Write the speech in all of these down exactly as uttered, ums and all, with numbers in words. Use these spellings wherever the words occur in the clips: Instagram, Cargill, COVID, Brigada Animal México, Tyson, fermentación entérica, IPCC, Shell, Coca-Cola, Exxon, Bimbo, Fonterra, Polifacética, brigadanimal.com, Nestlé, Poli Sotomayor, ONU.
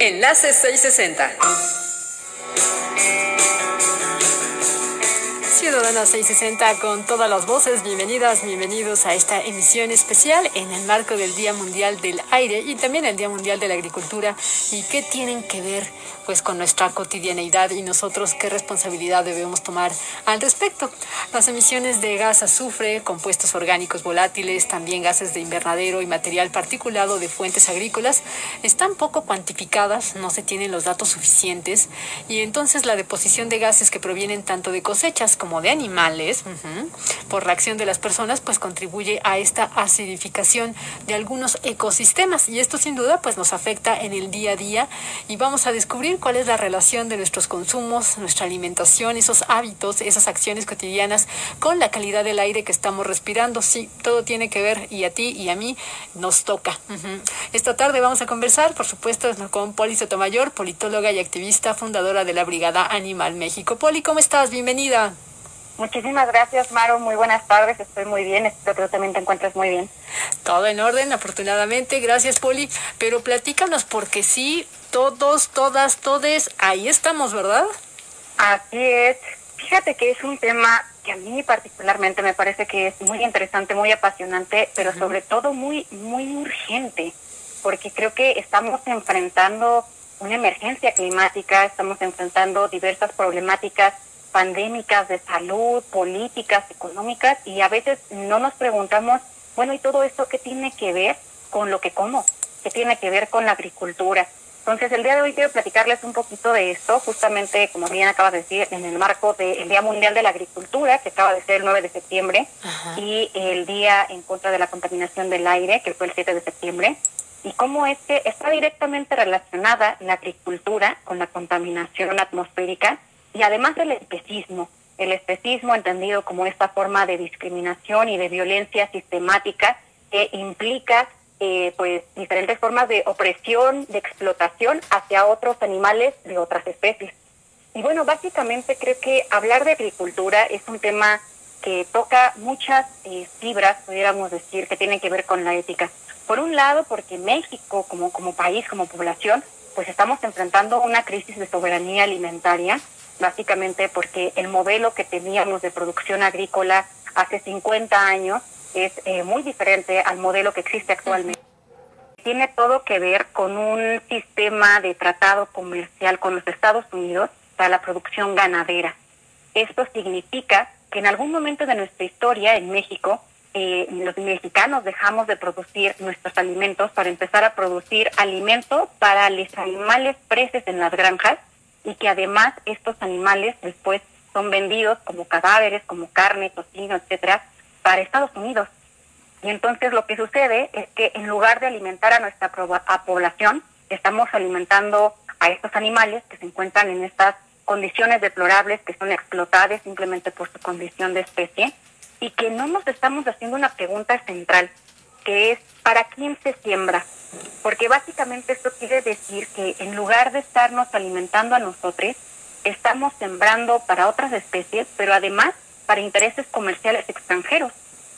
Enlace seiscientos sesenta. Ciudadanos seiscientos sesenta, con todas las voces, bienvenidas, bienvenidos a esta emisión especial en el marco del Día Mundial del Aire y también el Día Mundial de la Agricultura. ¿Y qué tienen que ver pues con nuestra cotidianeidad y nosotros qué responsabilidad debemos tomar al respecto? Las emisiones de gas azufre, compuestos orgánicos volátiles, también gases de invernadero y material particulado de fuentes agrícolas están poco cuantificadas, no se tienen los datos suficientes y entonces la deposición de gases que provienen tanto de cosechas como como de animales, uh-huh, por la acción de las personas, pues contribuye a esta acidificación de algunos ecosistemas y esto sin duda pues nos afecta en el día a día y vamos a descubrir cuál es la relación de nuestros consumos, nuestra alimentación, esos hábitos, esas acciones cotidianas con la calidad del aire que estamos respirando. Sí, todo tiene que ver y a ti y a mí nos toca. Uh-huh. Esta tarde vamos a conversar, por supuesto, con Poli Sotomayor, politóloga y activista, fundadora de la Brigada Animal México. Poli, ¿cómo estás? Bienvenida. Muchísimas gracias, Maro. Muy buenas tardes. Estoy muy bien. Espero que tú también te encuentres muy bien. Todo en orden, afortunadamente. Gracias, Poli. Pero platícanos, porque sí, todos, todas, todes, ahí estamos, ¿verdad? Así es. Fíjate que es un tema que a mí particularmente me parece que es muy interesante, muy apasionante, pero uh-huh, sobre todo muy, muy urgente, porque creo que estamos enfrentando una emergencia climática, estamos enfrentando diversas problemáticas pandémicas, de salud, políticas, económicas, y a veces no nos preguntamos, bueno, ¿y todo esto qué tiene que ver con lo que como? ¿Qué tiene que ver con la agricultura? Entonces, el día de hoy quiero platicarles un poquito de esto, justamente, como bien acabas de decir, en el marco del Día Mundial de la Agricultura, que acaba de ser el nueve de septiembre, ajá, y el Día en contra de la Contaminación del Aire, que fue el siete de septiembre, y cómo es que está directamente relacionada la agricultura con la contaminación atmosférica, y además del especismo, el especismo entendido como esta forma de discriminación y de violencia sistemática que implica eh, pues diferentes formas de opresión, de explotación hacia otros animales de otras especies. Y bueno, básicamente creo que hablar de agricultura es un tema que toca muchas eh, fibras, pudiéramos decir, que tienen que ver con la ética. Por un lado, porque México como, como país, como población, pues estamos enfrentando una crisis de soberanía alimentaria, básicamente porque el modelo que teníamos de producción agrícola hace cincuenta años es eh, muy diferente al modelo que existe actualmente. Tiene todo que ver con un sistema de tratado comercial con los Estados Unidos para la producción ganadera. Esto significa que en algún momento de nuestra historia en México, eh, los mexicanos dejamos de producir nuestros alimentos para empezar a producir alimentos para los animales presos en las granjas, y que además estos animales después son vendidos como cadáveres, como carne, tocino, etcétera, para Estados Unidos. Y entonces lo que sucede es que en lugar de alimentar a nuestra a población, estamos alimentando a estos animales que se encuentran en estas condiciones deplorables, que son explotadas simplemente por su condición de especie, y que no nos estamos haciendo una pregunta central, que es ¿para quién se siembra? Porque básicamente esto quiere decir que en lugar de estarnos alimentando a nosotros, estamos sembrando para otras especies, pero además para intereses comerciales extranjeros,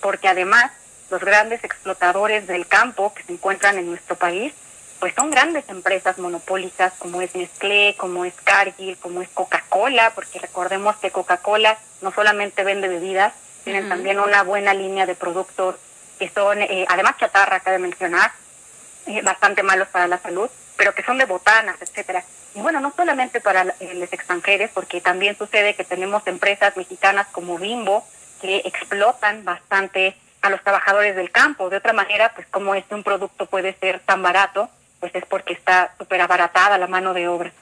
porque además los grandes explotadores del campo que se encuentran en nuestro país, pues son grandes empresas monopólicas como es Nestlé, como es Cargill, como es Coca-Cola, porque recordemos que Coca-Cola no solamente vende bebidas, uh-huh, tienen también una buena línea de productos que son, eh, además chatarra, cabe mencionar, bastante malos para la salud, pero que son de botanas, etcétera. Y bueno, no solamente para eh, los extranjeros, porque también sucede que tenemos empresas mexicanas como Bimbo, que explotan bastante a los trabajadores del campo. De otra manera, pues como este un producto puede ser tan barato, pues es porque está súper abaratada la mano de obra.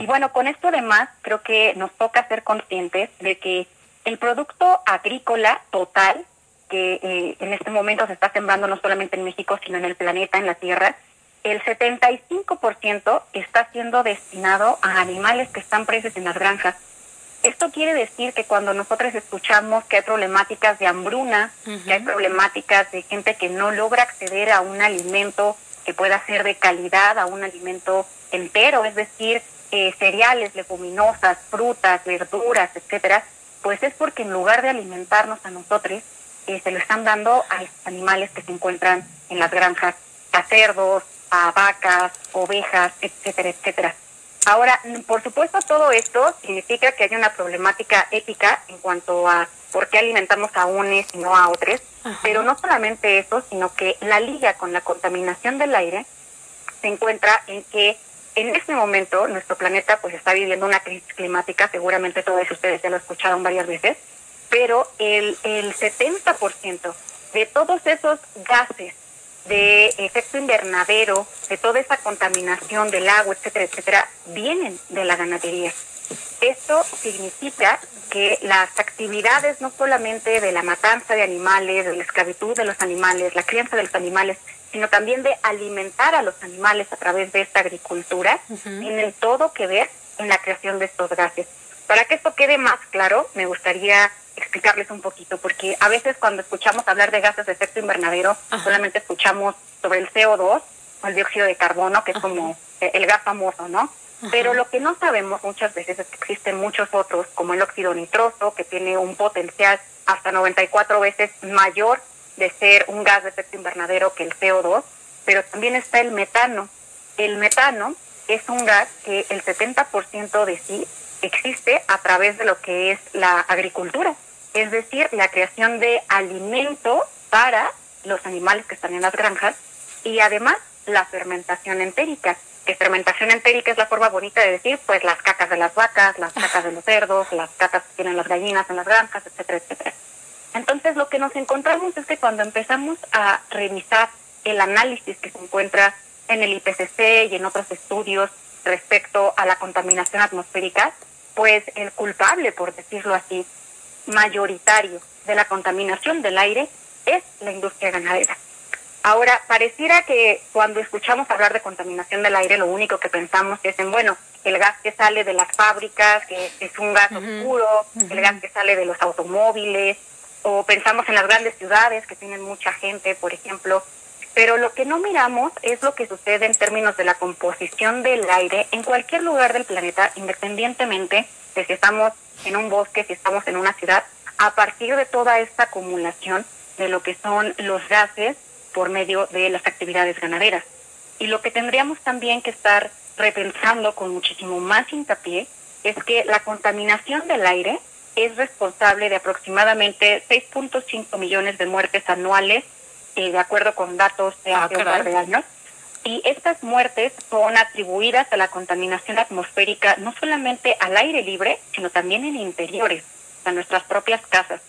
Y bueno, con esto además, creo que nos toca ser conscientes de que el producto agrícola total, que eh, en este momento se está sembrando no solamente en México, sino en el planeta, en la Tierra, el setenta y cinco por ciento está siendo destinado a animales que están presos en las granjas. Esto quiere decir que cuando nosotros escuchamos que hay problemáticas de hambruna, uh-huh, que hay problemáticas de gente que no logra acceder a un alimento que pueda ser de calidad, a un alimento entero, es decir, eh, cereales, leguminosas, frutas, verduras, etcétera, pues es porque en lugar de alimentarnos a nosotros, Eh, se lo están dando a los animales que se encuentran en las granjas, a cerdos, a vacas, ovejas, etcétera, etcétera. Ahora, por supuesto, todo esto significa que hay una problemática ética en cuanto a por qué alimentamos a unes y no a otros, ajá, pero no solamente eso, sino que la liga con la contaminación del aire se encuentra en que en este momento nuestro planeta pues está viviendo una crisis climática, seguramente todos ustedes ya lo escucharon varias veces, pero el, el setenta por ciento de todos esos gases de efecto invernadero, de toda esa contaminación del agua, etcétera, etcétera, vienen de la ganadería. Esto significa que las actividades no solamente de la matanza de animales, de la esclavitud de los animales, la crianza de los animales, sino también de alimentar a los animales a través de esta agricultura, uh-huh, tienen todo que ver en la creación de estos gases. Para que esto quede más claro, me gustaría explicarles un poquito, porque a veces cuando escuchamos hablar de gases de efecto invernadero, ajá, solamente escuchamos sobre el C O dos o el dióxido de carbono, que es, ajá, como el gas famoso, ¿no? Ajá. Pero lo que no sabemos muchas veces es que existen muchos otros, como el óxido nitroso, que tiene un potencial hasta noventa y cuatro veces mayor de ser un gas de efecto invernadero que el C O dos, pero también está el metano. El metano es un gas que el setenta por ciento de sí existe a través de lo que es la agricultura, es decir, la creación de alimento para los animales que están en las granjas y además la fermentación entérica. Que fermentación entérica es la forma bonita de decir, pues, las cacas de las vacas, las cacas de los cerdos, las cacas que tienen las gallinas en las granjas, etcétera, etcétera. Entonces, lo que nos encontramos es que cuando empezamos a revisar el análisis que se encuentra en el I P C C y en otros estudios respecto a la contaminación atmosférica, pues el culpable, por decirlo así, mayoritario de la contaminación del aire es la industria ganadera. Ahora, pareciera que cuando escuchamos hablar de contaminación del aire, lo único que pensamos es en, bueno, el gas que sale de las fábricas, que es un gas oscuro, el gas que sale de los automóviles, o pensamos en las grandes ciudades que tienen mucha gente, por ejemplo, pero lo que no miramos es lo que sucede en términos de la composición del aire en cualquier lugar del planeta, independientemente de si estamos en un bosque, si estamos en una ciudad, a partir de toda esta acumulación de lo que son los gases por medio de las actividades ganaderas. Y lo que tendríamos también que estar repensando con muchísimo más hincapié es que la contaminación del aire es responsable de aproximadamente seis punto cinco millones de muertes anuales, eh, de acuerdo con datos de hace ah, un par de años. Y estas muertes son atribuidas a la contaminación atmosférica, no solamente al aire libre, sino también en interiores, a nuestras propias casas.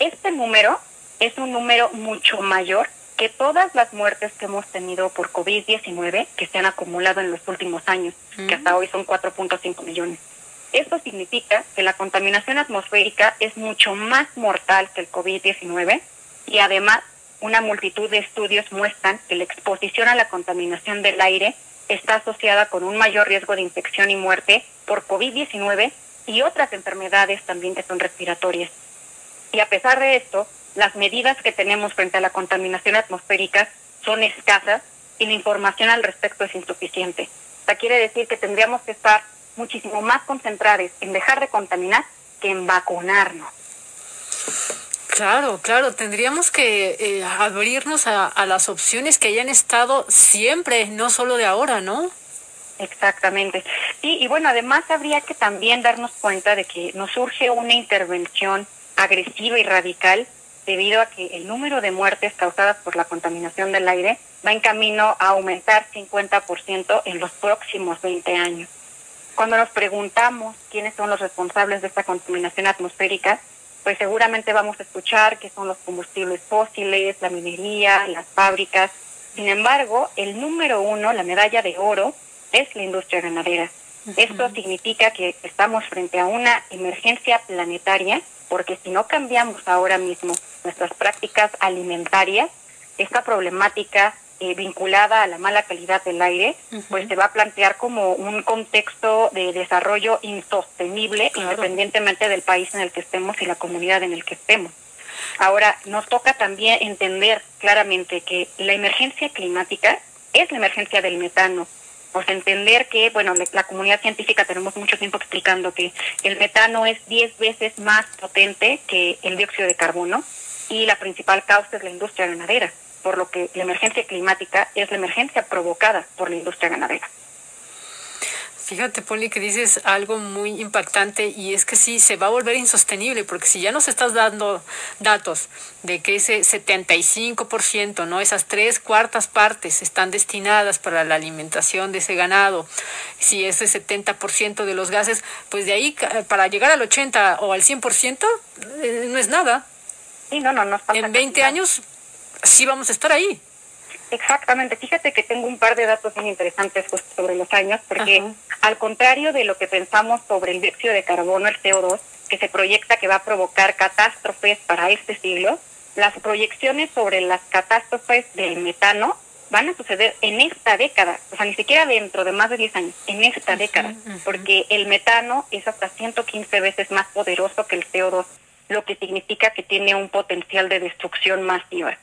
Este número es un número mucho mayor que todas las muertes que hemos tenido por COVID diecinueve que se han acumulado en los últimos años, mm. que hasta hoy son cuatro punto cinco millones. Esto significa que la contaminación atmosférica es mucho más mortal que el COVID diecinueve y además una multitud de estudios muestran que la exposición a la contaminación del aire está asociada con un mayor riesgo de infección y muerte por COVID diecinueve y otras enfermedades también que son respiratorias. Y a pesar de esto, las medidas que tenemos frente a la contaminación atmosférica son escasas y la información al respecto es insuficiente. Esto quiere decir que tendríamos que estar muchísimo más concentrados en dejar de contaminar que en vacunarnos. Claro, claro, tendríamos que eh, abrirnos a, a las opciones que hayan estado siempre, no solo de ahora, ¿no? Exactamente. Sí, y bueno, además habría que también darnos cuenta de que nos surge una intervención agresiva y radical debido a que el número de muertes causadas por la contaminación del aire va en camino a aumentar cincuenta por ciento en los próximos veinte años. Cuando nos preguntamos quiénes son los responsables de esta contaminación atmosférica, pues seguramente vamos a escuchar que son los combustibles fósiles, la minería, las fábricas. Sin embargo, el número uno, la medalla de oro, es la industria ganadera. Uh-huh. Esto significa que estamos frente a una emergencia planetaria, porque si no cambiamos ahora mismo nuestras prácticas alimentarias, esta problemática Eh, vinculada a la mala calidad del aire, uh-huh, pues se va a plantear como un contexto de desarrollo insostenible, claro, independientemente del país en el que estemos y la comunidad en el que estemos. Ahora, nos toca también entender claramente que la emergencia climática es la emergencia del metano. Pues entender que, bueno, la, la comunidad científica tenemos mucho tiempo explicando que el metano es diez veces más potente que el dióxido de carbono y la principal causa es la industria ganadera. por lo que la emergencia climática es la emergencia provocada por la industria ganadera. Fíjate, Poli, que dices algo muy impactante, y es que sí, se va a volver insostenible, porque si ya nos estás dando datos de que ese setenta y cinco por ciento, ¿no?, esas tres cuartas partes están destinadas para la alimentación de ese ganado, si ese setenta por ciento de los gases, pues de ahí para llegar al ochenta o al cien por ciento eh, no es nada. Sí, no, no, no. En veinte años sí vamos a estar ahí. Exactamente. Fíjate que tengo un par de datos muy interesantes justo sobre los años, porque Ajá. al contrario de lo que pensamos sobre el dióxido de carbono, el C O dos, que se proyecta que va a provocar catástrofes para este siglo, las proyecciones sobre las catástrofes del metano van a suceder en esta década, o sea, ni siquiera dentro de más de diez años, en esta Ajá. década, porque el metano es hasta ciento quince veces más poderoso que el C O dos, lo que significa que tiene un potencial de destrucción masiva.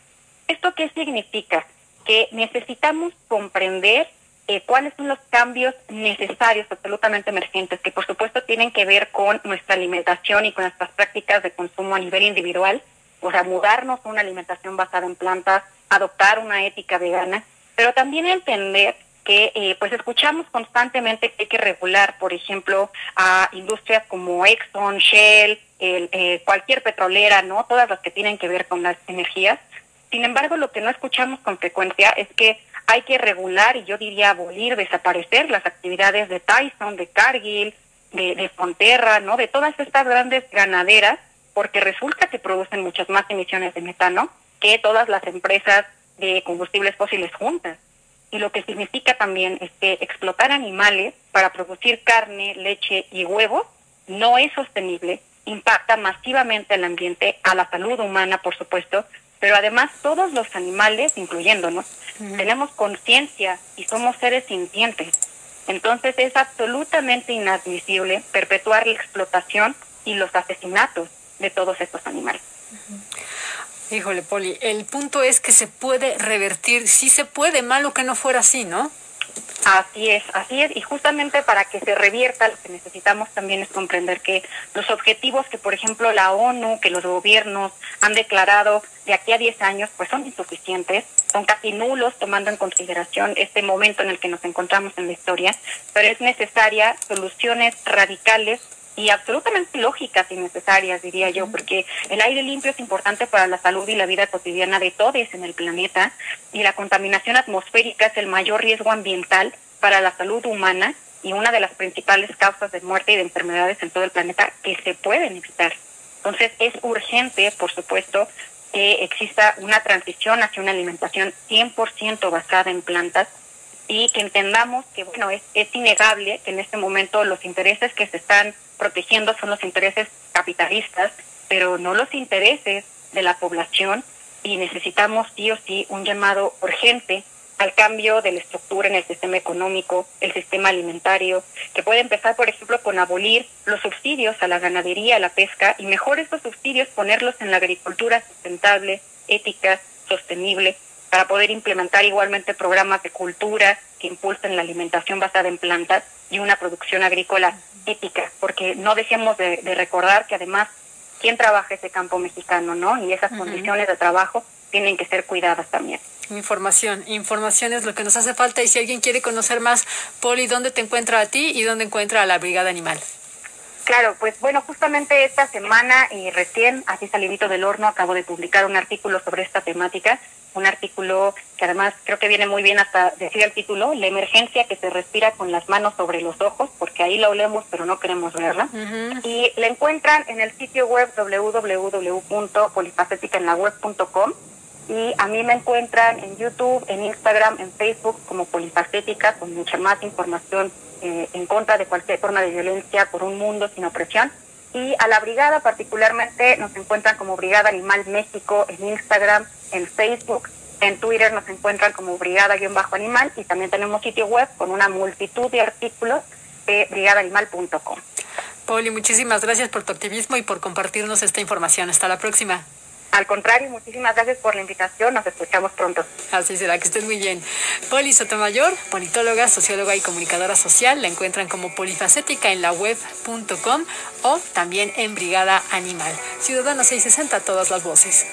¿Esto qué significa? Que necesitamos comprender eh, cuáles son los cambios necesarios, absolutamente emergentes, que por supuesto tienen que ver con nuestra alimentación y con nuestras prácticas de consumo a nivel individual, o sea, mudarnos a una alimentación basada en plantas, adoptar una ética vegana, pero también entender que eh, pues escuchamos constantemente que hay que regular, por ejemplo, a industrias como Exxon, Shell, el, eh, cualquier petrolera, ¿no?, todas las que tienen que ver con las energías. Sin embargo, lo que no escuchamos con frecuencia es que hay que regular, y yo diría abolir, desaparecer las actividades de Tyson, de Cargill, de, de Fonterra, ¿no?, de todas estas grandes ganaderas, porque resulta que producen muchas más emisiones de metano que todas las empresas de combustibles fósiles juntas. Y lo que significa también es que explotar animales para producir carne, leche y huevos no es sostenible, impacta masivamente al ambiente, a la salud humana, por supuesto, pero además todos los animales, incluyéndonos, uh-huh. tenemos conciencia y somos seres sintientes. Entonces es absolutamente inadmisible perpetuar la explotación y los asesinatos de todos estos animales. Uh-huh. Híjole, Poli, el punto es que se puede revertir, sí se puede, malo que no fuera así, ¿no? Así es, así es, y justamente para que se revierta lo que necesitamos también es comprender que los objetivos que, por ejemplo, la ONU, que los gobiernos han declarado de aquí a diez años, pues son insuficientes, son casi nulos, tomando en consideración este momento en el que nos encontramos en la historia, pero es necesaria soluciones radicales y absolutamente lógicas y necesarias, diría yo, porque el aire limpio es importante para la salud y la vida cotidiana de todos en el planeta, y la contaminación atmosférica es el mayor riesgo ambiental para la salud humana y una de las principales causas de muerte y de enfermedades en todo el planeta que se pueden evitar. Entonces es urgente, por supuesto, que exista una transición hacia una alimentación cien por ciento basada en plantas, y que entendamos que, bueno, es, es innegable que en este momento los intereses que se están protegiendo son los intereses capitalistas, pero no los intereses de la población, y necesitamos sí o sí un llamado urgente al cambio de la estructura en el sistema económico, el sistema alimentario, que puede empezar, por ejemplo, con abolir los subsidios a la ganadería, a la pesca, y mejor estos subsidios ponerlos en la agricultura sustentable, ética, sostenible, para poder implementar igualmente programas de cultura que impulsen la alimentación basada en plantas y una producción agrícola ética, porque no dejemos de, de recordar que además quién trabaja ese campo mexicano, ¿no? Y esas uh-huh. condiciones de trabajo tienen que ser cuidadas también. Información, información es lo que nos hace falta, y si alguien quiere conocer más, Poli, ¿dónde te encuentra a ti y dónde encuentra a la Brigada Animal? Claro, pues bueno, justamente esta semana y recién, así salidito del horno, acabo de publicar un artículo sobre esta temática, un artículo que además creo que viene muy bien hasta decir el título, la emergencia que se respira con las manos sobre los ojos, porque ahí la olemos pero no queremos verla, uh-huh. y la encuentran en el sitio web doble u doble u doble u punto polifacética en la web punto com, y a mí me encuentran en YouTube, en Instagram, en Facebook como Polifacética, con mucha más información Eh, en contra de cualquier forma de violencia, por un mundo sin opresión. Y a la brigada particularmente nos encuentran como Brigada Animal México en Instagram, en Facebook, en Twitter nos encuentran como brigada animal, y también tenemos sitio web con una multitud de artículos de brigada animal punto com. Poli, muchísimas gracias por tu activismo y por compartirnos esta información. Hasta la próxima. Al contrario, muchísimas gracias por la invitación. Nos escuchamos pronto. Así será, que estés muy bien. Poli Sotomayor, politóloga, socióloga y comunicadora social. La encuentran como Polifacética en la web punto com o también en Brigada Animal. Ciudadana seiscientos sesenta, todas las voces.